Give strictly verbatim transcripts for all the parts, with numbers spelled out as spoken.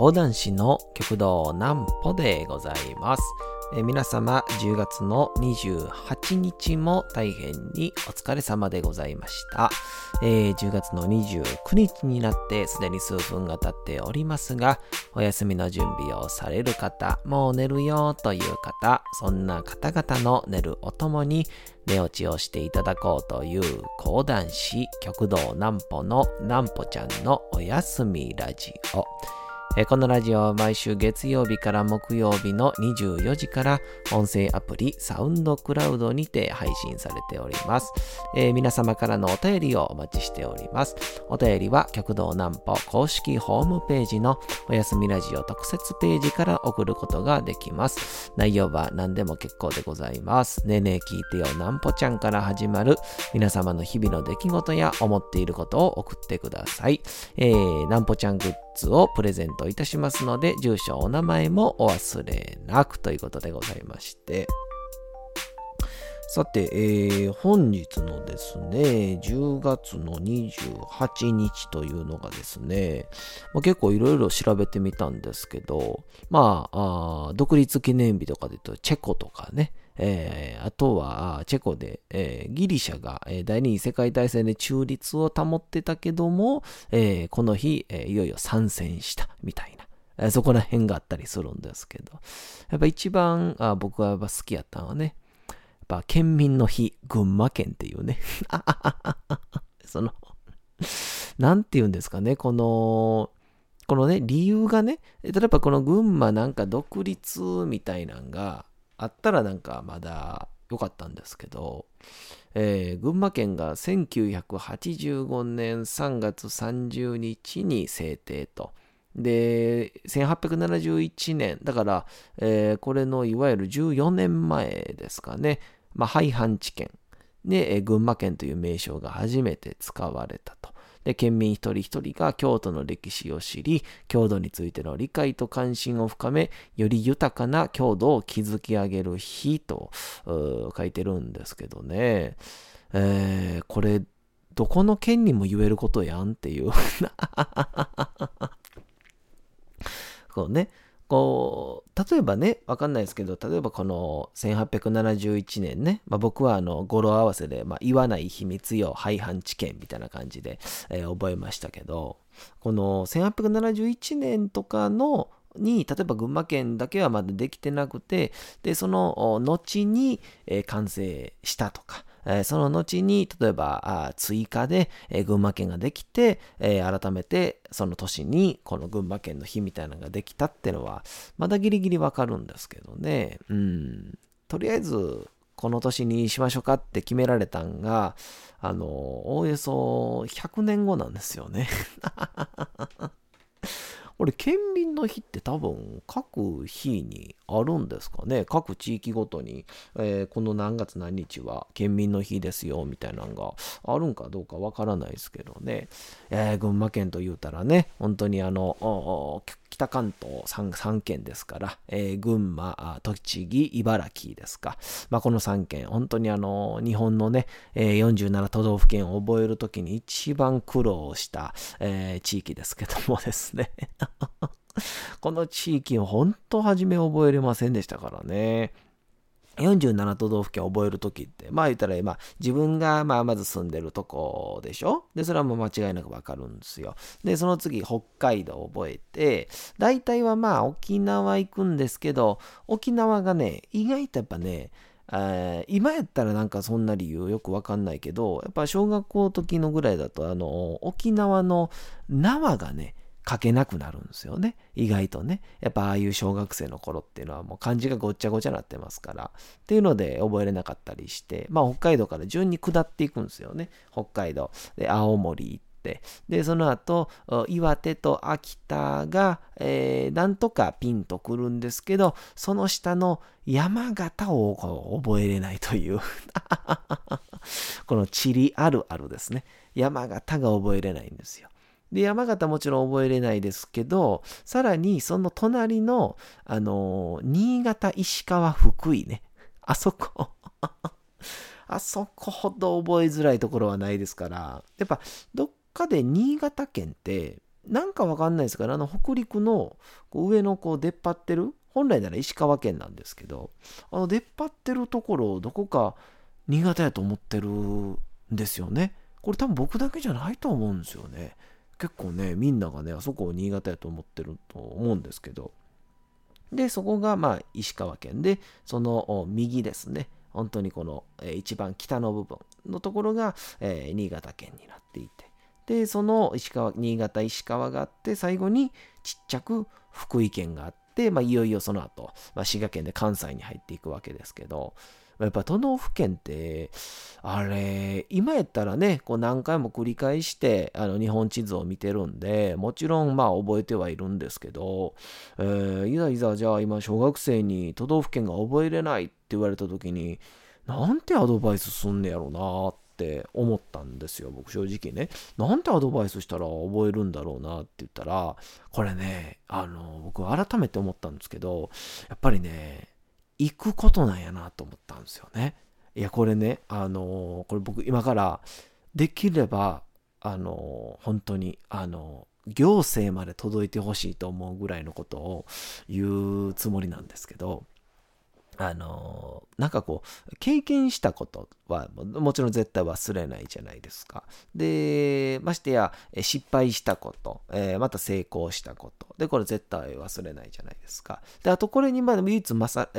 講談師の旭堂南歩でございます。え皆様じゅうがつのにじゅうはちにちも大変にお疲れ様でございました、えー、じゅうがつのにじゅうくにちになってすでに数分が経っておりますが、お休みの準備をされる方、もう寝るよという方、そんな方々の寝るおともに寝落ちをしていただこうという講談師旭堂南歩の南歩ちゃんのおやすみラジオ。このラジオは毎週月曜日から木曜日のにじゅうよじから音声アプリサウンドクラウドにて配信されております、えー、皆様からのお便りをお待ちしております。お便りは旭堂南歩公式ホームページのおやすみラジオ特設ページから送ることができます。内容は何でも結構でございます。ねえねえ聞いてよ南歩ちゃんから始まる皆様の日々の出来事や思っていることを送ってください。えー、南歩ちゃんグッズをプレゼントいたしますので、住所お名前もお忘れなくということでございまして、さて、えー、本日のですねじゅうがつのにじゅうはちにちというのがですね、まあ、結構いろいろ調べてみたんですけど、まあ、あ独立記念日とかで言うとチェコとかね、えー、あとはチェコで、えー、ギリシャが、えー、第二次世界大戦で中立を保ってたけども、えー、この日、えー、いよいよ参戦したみたいな、えー、そこら辺があったりするんですけど、やっぱ一番あ僕はやっぱ好きやったのはね、やっぱ県民の日、群馬県っていうねそのなんていうんですかね、このこのね理由がね、例えばこの群馬なんか独立みたいなんがあったらなんかまだ良かったんですけど、えー、群馬県がせんきゅうひゃくはちじゅうごねんさんがつさんじゅうにちに制定と、でせんはっぴゃくななじゅういちねんだから、えー、これのいわゆるじゅうよねんまえですかね、まあ、廃藩置県で、えー、群馬県という名称が初めて使われたと。で県民一人一人が京都の歴史を知り、郷土についての理解と関心を深め、より豊かな郷土を築き上げる日と書いてるんですけどね、えー、これどこの県にも言えることやんっていうこうね、こう例えばね、わかんないですけど、例えばこのせんはっぴゃくななじゅういちねんね、まあ、僕はあの語呂合わせで、まあ、言わない秘密よ廃藩置県みたいな感じで、えー、覚えましたけど、このせんはっぴゃくななじゅういちねんとかのに例えば群馬県だけはまだできてなくて、でその後に、えー、完成したとか、えー、その後に例えば追加で、えー、群馬県ができて、えー、改めてその年にこの群馬県の日みたいなのができたってのはまだギリギリわかるんですけどね、うん、とりあえずこの年にしましょうかって決められたんがあのおよそひゃくねんごなんですよね俺県民の日って多分各日にあるんですかね、各地域ごとに、えー、この何月何日は県民の日ですよみたいなのがあるんかどうかわからないですけどね、えー、群馬県というたらね、本当にあの北関東 3, 3県ですから、えー、群馬、栃木、茨城ですか、まあ、このさんけん本当にあの日本のね、えー、よんじゅうななとどうふけんを覚えるときに一番苦労した、えー、地域ですけどもですねこの地域を本当初め覚えれませんでしたからね。よんじゅうななとどうふけん覚えるときって、まあ言ったら今自分がまあまず住んでるとこでしょ。でそれはもう間違いなくわかるんですよ。でその次北海道覚えて、大体はまあ沖縄行くんですけど、沖縄がね意外とやっぱね、今やったらなんかそんな理由よくわかんないけど、やっぱ小学校の時のぐらいだとあの沖縄の縄がね書けなくなるんですよね。意外とね、やっぱああいう小学生の頃っていうのはもう漢字がごっちゃごちゃなってますからっていうので覚えれなかったりして、まあ北海道から順に下っていくんですよね。北海道で青森行って、でその後岩手と秋田が、えー、なんとかピンとくるんですけど、その下の山形を覚えれないというこの地理あるあるですね。山形が覚えれないんですよ。で山形もちろん覚えれないですけど、さらにその隣のあのー、新潟、石川、福井ね、あそこあそこほど覚えづらいところはないですから、やっぱどっかで新潟県ってなんかわかんないですから、あの北陸のこう上のこう出っ張ってる、本来なら石川県なんですけど、あの出っ張ってるところをどこか新潟やと思ってるんですよね。これ多分僕だけじゃないと思うんですよね。結構ね、みんながね、あそこを新潟やと思ってると思うんですけど、でそこがまあ石川県で、その右ですね、本当にこの一番北の部分のところが、えー、新潟県になっていて、でその石川、新潟、石川があって、最後にちっちゃく福井県があって、まあ、いよいよその後、まあ、滋賀県で関西に入っていくわけですけど、やっぱ都道府県ってあれ今やったらね、こう何回も繰り返してあの日本地図を見てるんで、もちろんまあ覚えてはいるんですけど、えー、いざいざじゃあ今小学生に都道府県が覚えれないって言われた時に、なんてアドバイスすんねやろなって思ったんですよ、僕正直ね。なんてアドバイスしたら覚えるんだろうなって言ったら、これね、あの僕改めて思ったんですけど、やっぱりね、行くことなんやなと思ったんですよね。いやこれね、あのー、これ僕今からできれば、あのー、本当に、あのー、行政まで届いてほしいと思うぐらいのことを言うつもりなんですけど、あのー、なんかこう経験したことはもちろん絶対忘れないじゃないですか。でましてや失敗したこと、えー、また成功したことで、これ絶対忘れないじゃないですか。であとこれにまで唯一勝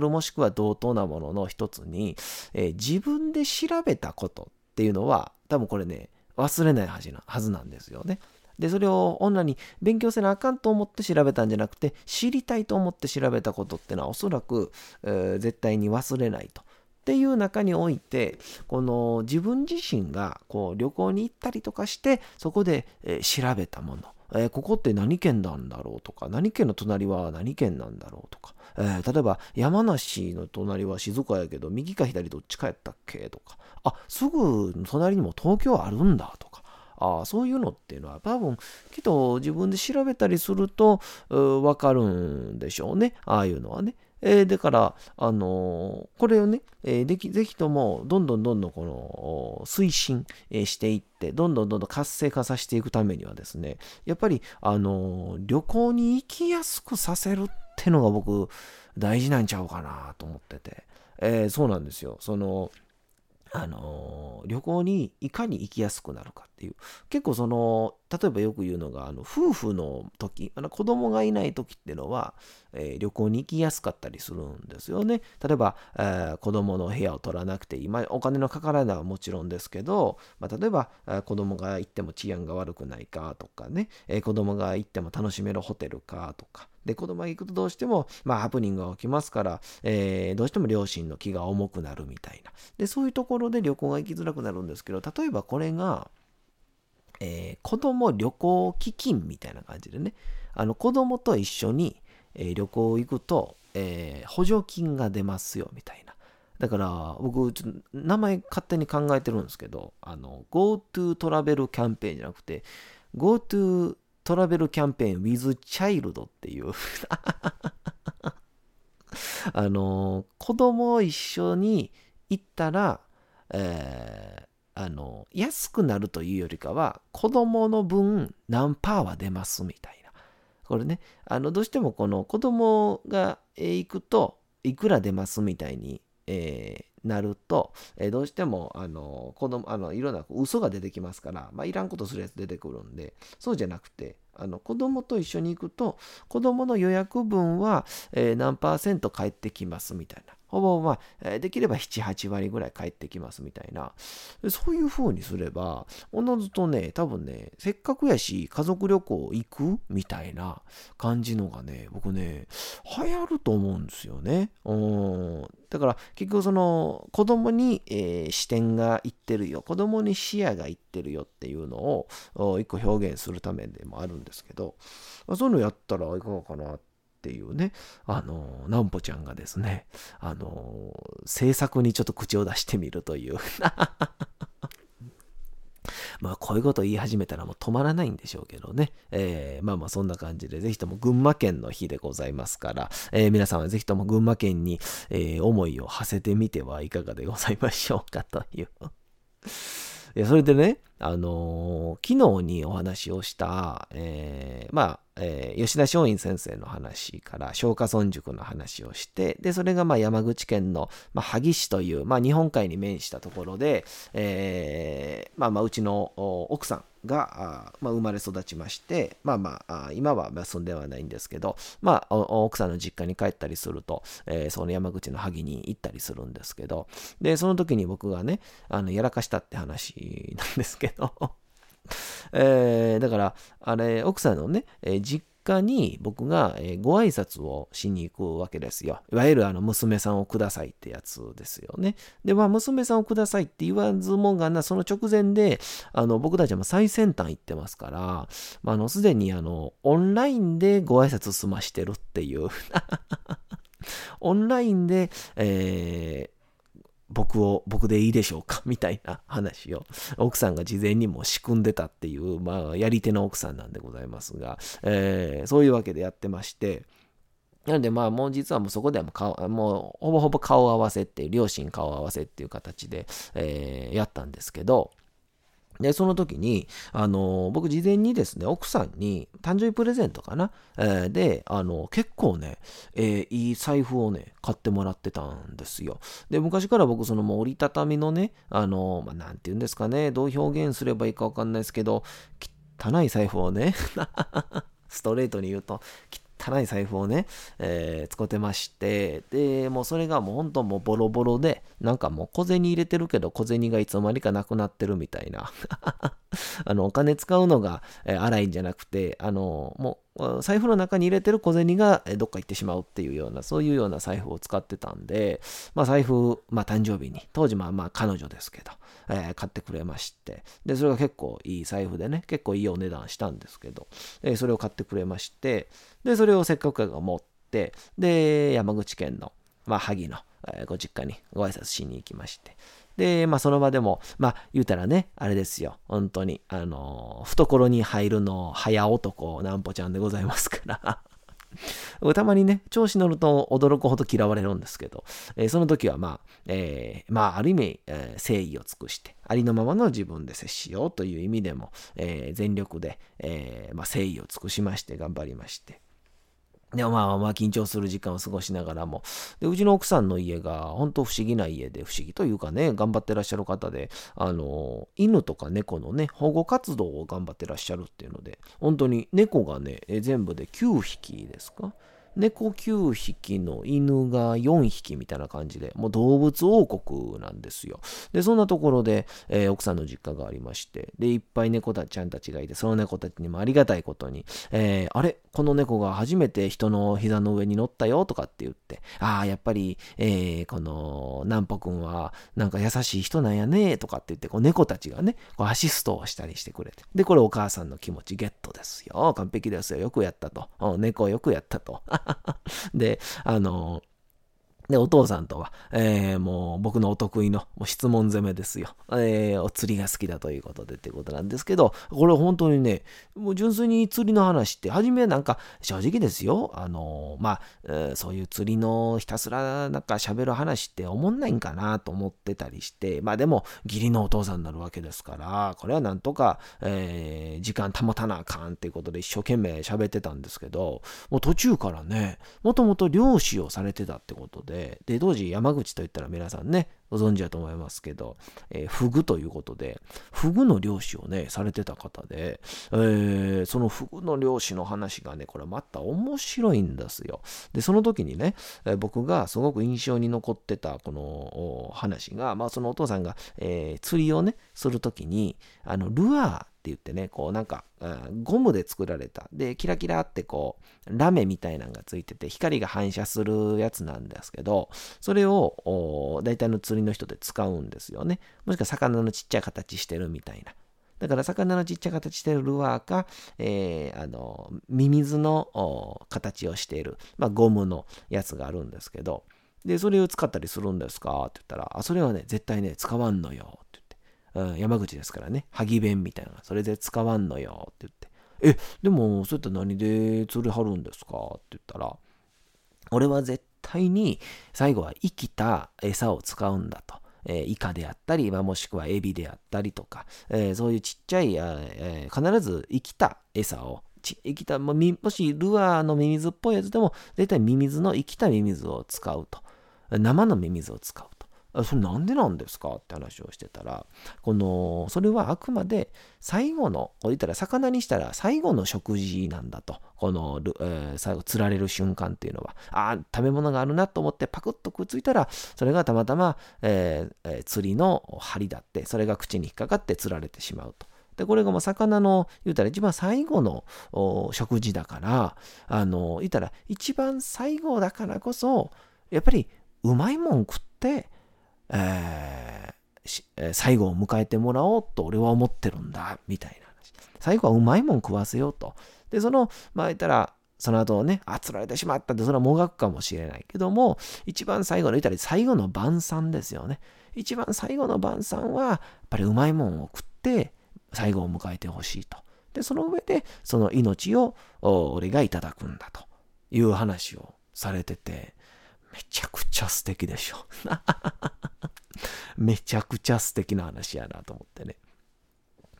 る、もしくは同等なものの一つに、えー、自分で調べたことっていうのは多分これね、忘れないはずな、はずなんですよね。でそれを女に勉強せなあかんと思って調べたんじゃなくて、知りたいと思って調べたことってのはおそらく、えー、絶対に忘れないとっていう中において、この自分自身がこう旅行に行ったりとかして、そこで、えー、調べたもの、えー、ここって何県なんだろうとか、何県の隣は何県なんだろうとか、えー、例えば山梨の隣は静岡やけど右か左どっちかやったっけとか、あ、すぐ隣にも東京あるんだとか、ああそういうのっていうのは多分きっと自分で調べたりすると分かるんでしょうね、ああいうのはね。えー、だから、あのー、これをね、えー、できぜひともどんどんどんどんこの推進していって、どんどんどんどん活性化させていくためにはですね、やっぱり、あのー、旅行に行きやすくさせるってのが僕大事なんちゃうかなと思ってて、えー、そうなんですよ。そのあのー、旅行にいかに行きやすくなるかっていう、結構その例えばよく言うのが、あの夫婦の時、あの子供がいない時っていうのは、えー、旅行に行きやすかったりするんですよね。例えば、えー、子供の部屋を取らなくて今お金のかからないのはもちろんですけど、まあ、例えば、えー、子供が行っても治安が悪くないかとかね、えー、子供が行っても楽しめるホテルかとかで、子供が行くとどうしても、まあ、ハプニングが起きますから、えー、どうしても両親の気が重くなるみたいな、でそういうところで旅行が行きづらくなるんですけど、例えばこれが、えー、子供旅行基金みたいな感じでね、あの子供と一緒に、えー、旅行行くと、えー、補助金が出ますよみたいな。だから僕ちょっと名前勝手に考えてるんですけど、あの GoTo トラベルキャンペーンじゃなくて GoTo トラベルキャンペーン with Child っていうあの子供を一緒に行ったら、えーあの安くなるというよりかは、子供の分何パーは出ますみたいな。これね、あのどうしてもこの子供が行くといくら出ますみたいに、えー、なると、えー、どうしてもあの子供あのいろんな嘘が出てきますから、まあ、いらんことするやつ出てくるんで、そうじゃなくて、あの子供と一緒に行くと子供の予約分は、えー、何パーセント返ってきますみたいな。ほぼ、まあ、できればなな、はちわりぐらい返ってきますみたいな。そういう風にすれば、おのずとね、多分ね、せっかくやし、家族旅行行くみたいな感じのがね、僕ね、流行ると思うんですよね。うん。だから、結局その、子供に、えー、視点がいってるよ。子供に視野がいってるよっていうのを、一個表現するためでもあるんですけど、そういうのやったらいかがかなって。っていうね、あのなんぽちゃんがですね、あの制作にちょっと口を出してみるというまあこういうこと言い始めたらもう止まらないんでしょうけどね、えー、まあまあそんな感じで、ぜひとも群馬県の日でございますから、えー、皆さんはぜひとも群馬県に、えー、思いを馳せてみてはいかがでございましょうかというそれでね、あのー、昨日にお話をした、えー、まあ、えー、吉田松陰先生の話から松下村塾の話をして、でそれがまあ山口県の、まあ、萩市という、まあ、日本海に面したところで、えー、まあまあうちの奥さんが、まあ、生まれ育ちまして、まあまあ今は住んではないんですけど、まあ奥さんの実家に帰ったりすると、えー、その山口の萩に行ったりするんですけど、でその時に僕がね、あのやらかしたって話なんですけどえー、だからあれ奥さんのね、えー、実家に僕が、えー、ご挨拶をしに行くわけですよ。いわゆるあの娘さんをくださいってやつですよね。で、まあ、娘さんをくださいって言わずもがな、その直前であの僕たちはもう最先端行ってますから、まあ、あのすでにあのオンラインでご挨拶済ましてるっていうオンラインで、えー僕を、僕でいいでしょうかみたいな話を奥さんが事前にも仕組んでたっていう、まあ、やり手の奥さんなんでございますが、えー、そういうわけでやってまして、なんでまあもう実はもうそこではもう顔、もうほぼほぼ顔合わせっていう、両親顔合わせっていう形で、えー、やったんですけど、で、その時に、あの、僕事前にですね、奥さんに誕生日プレゼントかな、えー、で、あの、結構ね、えー、いい財布をね、買ってもらってたんですよ。で、昔から僕、そのもう折りたたみのね、あの、まあ、なんて言うんですかね、どう表現すればいいかわかんないですけど、汚い財布をね、ストレートに言うと、汚い財布をね、えー、使ってまして、で、もうそれがもう本当もうボロボロで、なんかもう小銭入れてるけど小銭がいつの間にかなくなってるみたいな。あの、お金使うのが、えー、荒いんじゃなくて、あの、もう財布の中に入れてる小銭が、えー、どっか行ってしまうっていうような、そういうような財布を使ってたんで、まあ財布、まあ誕生日に、当時まあまあ彼女ですけど、えー、買ってくれまして、で、それが結構いい財布でね、結構いいお値段したんですけど、えー、それを買ってくれまして、で、それをせっかくが持って、で、山口県の、まあ萩の、えー、ご実家にご挨拶しに行きまして、で、まあ、その場でも、まあ、言うたらね、あれですよ。本当に、あの、懐に入るの、早男、なんぽちゃんでございますから。たまにね、調子乗ると驚くほど嫌われるんですけど、えー、その時はまあ、えー、まあ、ある意味、えー、誠意を尽くして、ありのままの自分で接しようという意味でも、えー、全力で、えー、まあ、誠意を尽くしまして、頑張りまして。でもまあまあ緊張する時間を過ごしながらも、でうちの奥さんの家が本当不思議な家で、不思議というかね、頑張ってらっしゃる方で、あの犬とか猫のね保護活動を頑張ってらっしゃるっていうので、本当に猫がね全部できゅうひきですか、猫きゅうひきの犬がよんひきみたいな感じで、もう動物王国なんですよ。で、そんなところで、えー、奥さんの実家がありまして、で、いっぱい猫たちゃんたちがいて、その猫たちにもありがたいことに、えー、あれこの猫が初めて人の膝の上に乗ったよとかって言って、ああ、やっぱり、えー、この、南ぽくんはなんか優しい人なんやねとかって言って、こう猫たちがね、こうアシストをしたりしてくれて、で、これお母さんの気持ちゲットですよ。完璧ですよ。よくやったと。猫よくやったと。で、あの、で、お父さんとは、えー、もう僕のお得意のもう質問攻めですよ。えー、お釣りが好きだということでっていうことなんですけど、これ本当にね、もう純粋に釣りの話って、初めなんか正直ですよ、あの、まあ、えー、そういう釣りのひたすらなんか喋る話っておもんないんかなと思ってたりして、まあでも義理のお父さんになるわけですから、これはなんとか、えー、時間保たなあかんっていうことで一生懸命喋ってたんですけど、もう途中からね、もともと漁師をされてたってことで、で当時山口といったら皆さんねご存知だと思いますけど、えー、フグということでフグの漁師をねされてた方で、えー、そのフグの漁師の話がねこれまた面白いんですよ。でその時にね、えー、僕がすごく印象に残ってたこの話が、まあ、そのお父さんが、えー、釣りをねする時にあのルアーって言ってねこうなんか、うん、ゴムで作られたでキラキラってこうラメみたいなのがついてて光が反射するやつなんですけど、それを大体の釣りの人で使うんですよね。もしくは魚のちっちゃい形してるみたいな、だから魚のちっちゃい形してるルアーか、えー、あのミミズの形をしている、まあ、ゴムのやつがあるんですけど、でそれを使ったりするんですかって言ったら、あそれはね絶対ね使わんのよって言って、うん、山口ですからね萩弁みたいなそれで使わんのよって言って、えでもそれって何で釣りはるんですかって言ったら、俺は絶対絶対に最後は生きた餌を使うんだと。えー、イカであったり、まあ、もしくはエビであったりとか、えー、そういうちっちゃい、えー、必ず生きた餌をち生きた、もしルアーのミミズっぽいやつでも絶対ミミズの生きたミミズを使うと、生のミミズを使うと、あ、それなんでなんですかって話をしてたら、このそれはあくまで最後の言ったら魚にしたら最後の食事なんだと、この、えー、最後釣られる瞬間っていうのは、あ、食べ物があるなと思ってパクッとくっついたら、それがたまたま、えー、釣りの針だって、それが口に引っかかって釣られてしまうと。でこれがもう魚の言うたら一番最後の食事だから、あの言ったら一番最後だからこそ、やっぱりうまいもん食って、えー、最後を迎えてもらおうと俺は思ってるんだみたいな話。最後はうまいもん食わせようと。でそのまあ言ったらその後ね、あ、釣られてしまったって、それはもがくかもしれないけども、一番最後の言ったら最後の晩餐ですよね。一番最後の晩餐はやっぱりうまいもんを食って最後を迎えてほしいと。でその上でその命を俺がいただくんだという話をされてて、めちゃくちゃ素敵でしょめちゃくちゃ素敵な話やなと思ってね。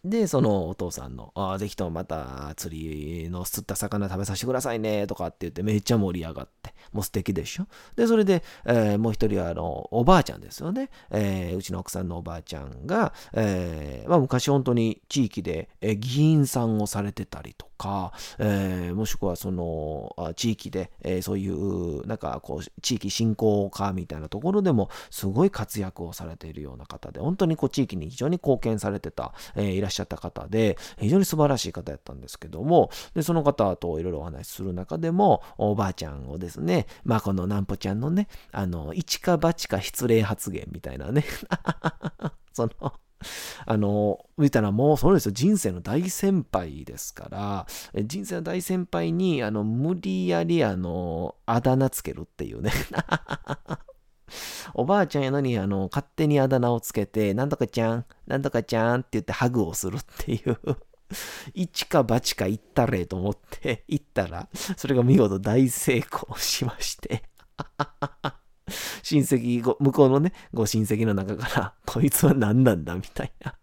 でそのお父さんの、あ、ぜひともまた釣りの釣った魚食べさせてくださいねとかって言って、めっちゃ盛り上がって、もう素敵でしょ。でそれで、えー、もう一人はあのおばあちゃんですよね、えー、うちの奥さんのおばあちゃんが、えーまあ、昔本当に地域で、えー、議員さんをされてたりとか、えー、もしくはその地域で、えー、そういうなんかこう地域振興課みたいなところでもすごい活躍をされているような方で、本当にこう地域に非常に貢献されてた、えー、いらいらっしゃった方で、非常に素晴らしい方やったんですけども、でその方といろいろお話しする中でも、おばあちゃんをですね、まあこの南ポちゃんのね、あの一か八か失礼発言みたいなねそのあの見たらもうそうですよ、人生の大先輩ですから、人生の大先輩にあの無理やりあのあだ名つけるっていうねおばあちゃんやのにあの勝手にあだ名をつけて、なんとかちゃんなんとかちゃんって言ってハグをするっていう一か八か言ったれと思って行ったら、それが見事大成功しまして親戚ご向こうのねご親戚の中から、こいつは何なんだみたいな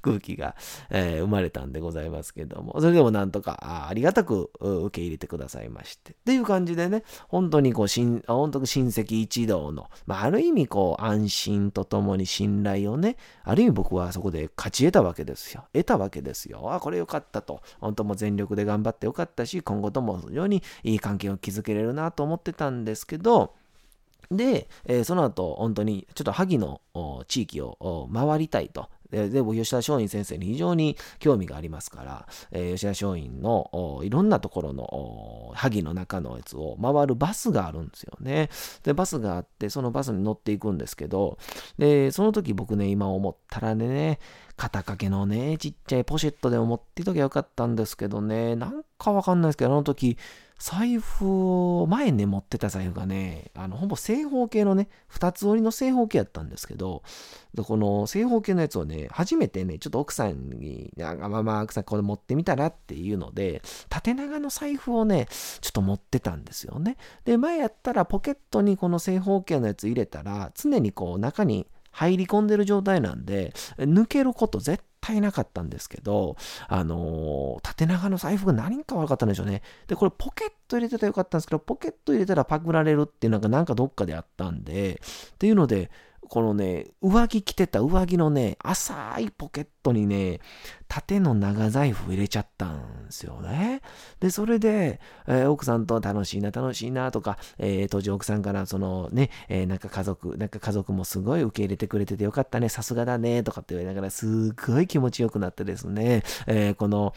空気が、えー、生まれたんでございますけども、それでもなんとか あ, ありがたく受け入れてくださいましてっていう感じでね、本当にこう親本当に親戚一同の、まあ、ある意味こう安心とともに信頼をね、ある意味僕はそこで勝ち得たわけですよ得たわけですよあ、これよかったと、本当もう全力で頑張ってよかったし、今後とも非常にいい関係を築けれるなと思ってたんですけど、で、えー、その後本当にちょっと萩の地域を回りたいと。で, でも吉田松陰先生に非常に興味がありますから、えー、吉田松陰のいろんなところの萩の中のやつを回るバスがあるんですよね。でバスがあって、そのバスに乗っていくんですけど、でその時僕ね、今思ったらね、肩掛けのねちっちゃいポシェットでも持っていときゃよかったんですけどね、なんかわかんないですけど、あの時財布を前ね持ってた財布がね、あのほぼ正方形のね、二つ折りの正方形やったんですけど、でこの正方形のやつをね、初めてねちょっと奥さんに、あ、まあまあ奥さんこれ持ってみたらっていうので、縦長の財布をねちょっと持ってたんですよね。で前やったらポケットにこの正方形のやつ入れたら、常にこう中に入り込んでる状態なんで抜けること絶対買えなかったんですけど、あのー、縦長の財布が何か悪かったんでしょうね。でこれポケット入れてたらよかったんですけど、ポケット入れたらパクられるっていうのがなんかどっかであったんで、っていうのでこのね、上着着てた上着のね浅いポケットにね縦の長財布入れちゃったんですよね。でそれで、えー、奥さんと楽しいな楽しいなとか、えー、当時奥さんからそのね、えー、なんか家族なんか家族もすごい受け入れてくれててよかったね、さすがだねとかって言われながら、すごい気持ちよくなってですね、えー、この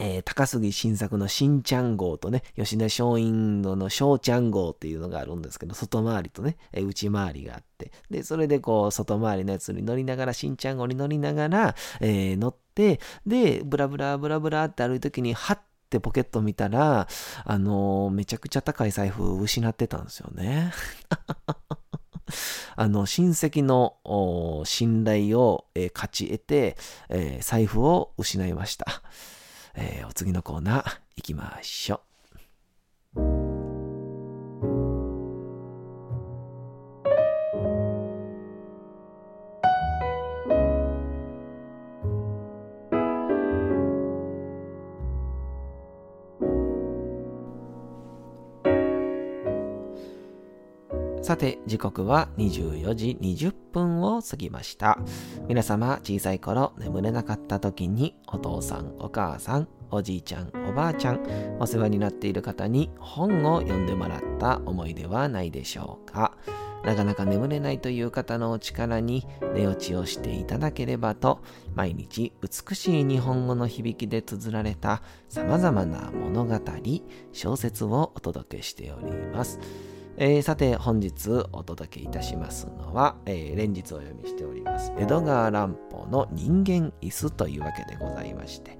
えー、高杉晋作のしんちゃん号とね、吉田松陰のしょうちゃん号っていうのがあるんですけど、外回りとね、えー、内回りがあって、でそれでこう外回りのやつに乗りながら、しんちゃん号に乗りながら、えー、乗って、でブラブラブラブラって歩いた時に、はってポケット見たら、あのー、めちゃくちゃ高い財布失ってたんですよねあの親戚の信頼を、えー、勝ち得て、えー、財布を失いましたえー、お次のコーナー行きましょう。さて時刻はにじゅうよじにじゅっぷんを過ぎました。皆様、小さい頃眠れなかった時にお父さんお母さんおじいちゃんおばあちゃんお世話になっている方に本を読んでもらった思い出はないでしょうか。なかなか眠れないという方のお力に寝落ちをしていただければと、毎日美しい日本語の響きで綴られた様々な物語、小説をお届けしております。えー、さて本日お届けいたしますのは、えー、連日お読みしておりますエドガー・ランポーの人間椅子というわけでございまして、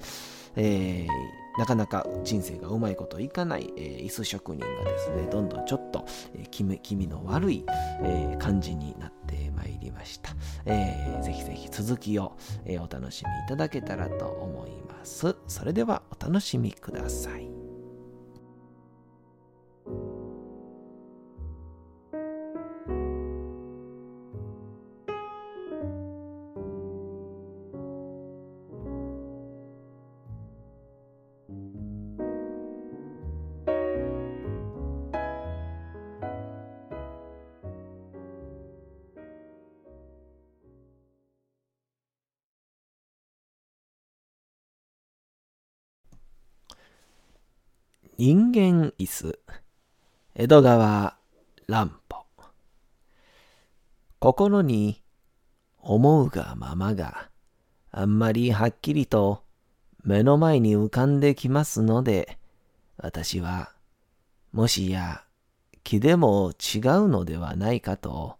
えーなかなか人生がうまいこといかない、えー、椅子職人がですね、どんどんちょっと、えー、気, 気味の悪い、えー、感じになってまいりました。えー、ぜひぜひ続きを、えー、お楽しみいただけたらと思います。それではお楽しみください。人間椅子、江戸川乱歩。心に思うがままがあんまりはっきりと目の前に浮かんできますので、私はもしや気でも違うのではないかと、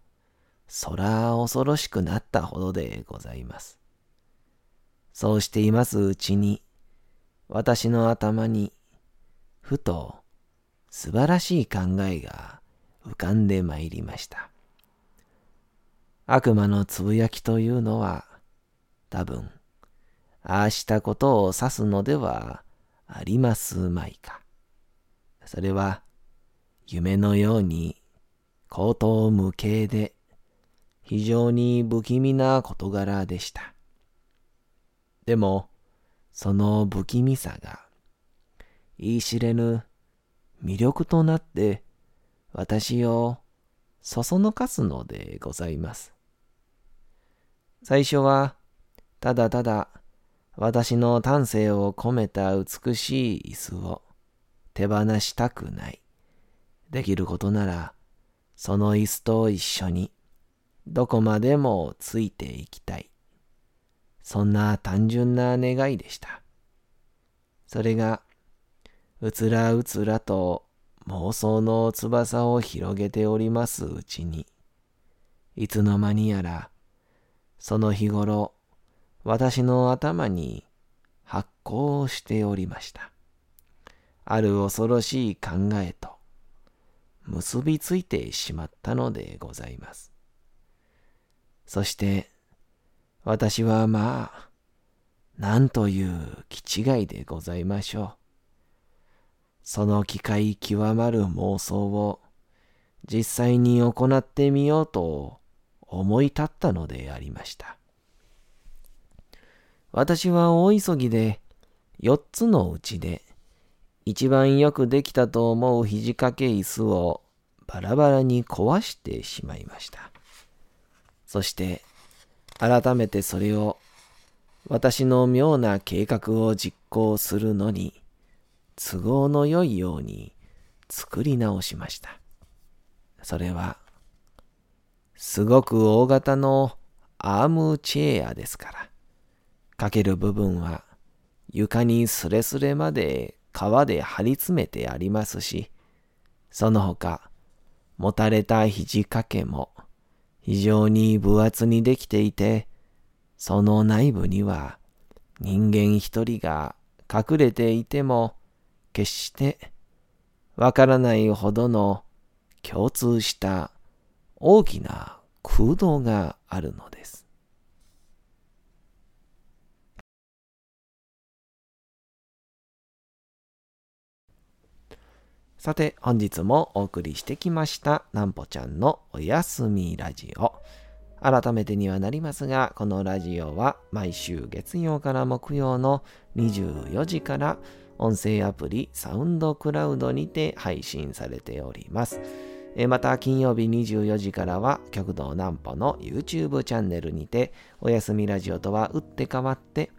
そら恐ろしくなったほどでございます。そうしていますうちに、私の頭にふと素晴らしい考えが浮かんでまいりました。悪魔のつぶやきというのは、多分、ああしたことを指すのではありますまいか。それは、夢のように荒唐無稽で、非常に不気味な事柄でした。でも、その不気味さが、言い知れぬ魅力となって私をそそのかすのでございます。最初はただただ私の丹精を込めた美しい椅子を手放したくない。できることならその椅子と一緒にどこまでもついていきたい。そんな単純な願いでした。それがうつらうつらと妄想の翼を広げておりますうちに、いつの間にやらその日頃私の頭に発光しておりました。ある恐ろしい考えと結びついてしまったのでございます。そして私はまあなんという気違いでございましょう。その奇怪極まる妄想を実際に行ってみようと思い立ったのでありました。私は大急ぎでよっつのうちで一番よくできたと思う肘掛け椅子をバラバラに壊してしまいました。そして改めてそれを私の妙な計画を実行するのに都合の良いように作り直しました。それは、すごく大型のアームチェアですから、かける部分は床にスレスレまで革で張り詰めてありますし、その他、持たれた肘掛けも非常に分厚にできていて、その内部には人間一人が隠れていても、決してわからないほどの共通した大きな空洞があるのです。さて本日もお送りしてきましたなんぽちゃんのおやすみラジオ。改めてにはなりますが、このラジオは毎週月曜から木曜のにじゅうよじから音声アプリサウンドクラウドにて配信されております。えー、また金曜日にじゅうよじからは極道南歩の YouTube チャンネルにて、おやすみラジオとは打って変わって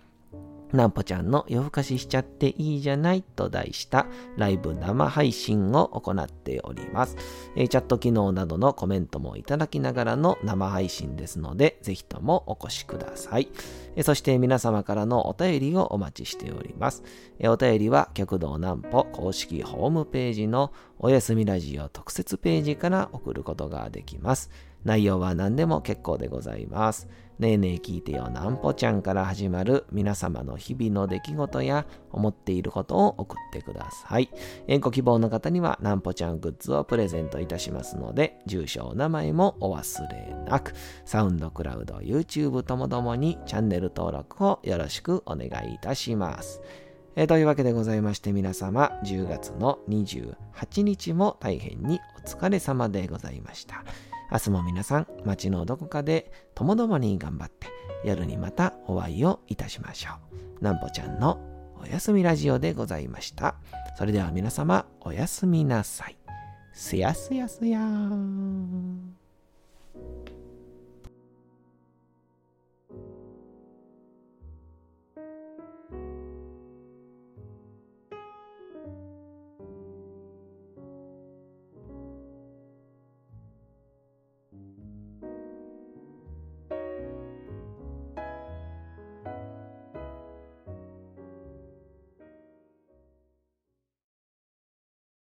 南歩ちゃんの夜更かししちゃっていいじゃないと題したライブ生配信を行っております、えー、チャット機能などのコメントもいただきながらの生配信ですので、ぜひともお越しください、えー、そして皆様からのお便りをお待ちしております、えー、お便りは極道南歩公式ホームページのおやすみラジオ特設ページから送ることができます。内容は何でも結構でございます。ねえねえ聞いてよなんぽちゃんから始まる皆様の日々の出来事や思っていることを送ってください。ご希望の方にはなんぽちゃんグッズをプレゼントいたしますので、住所お名前もお忘れなく。サウンドクラウド YouTube ともどもにチャンネル登録をよろしくお願いいたします。えというわけでございまして、皆様じゅうがつのにじゅうはちにちも大変にお疲れ様でございました。明日も皆さん、街のどこかでともどもに頑張って、夜にまたお会いをいたしましょう。なんぽちゃんのおやすみラジオでございました。それでは皆様、おやすみなさい。すやすやすやーん。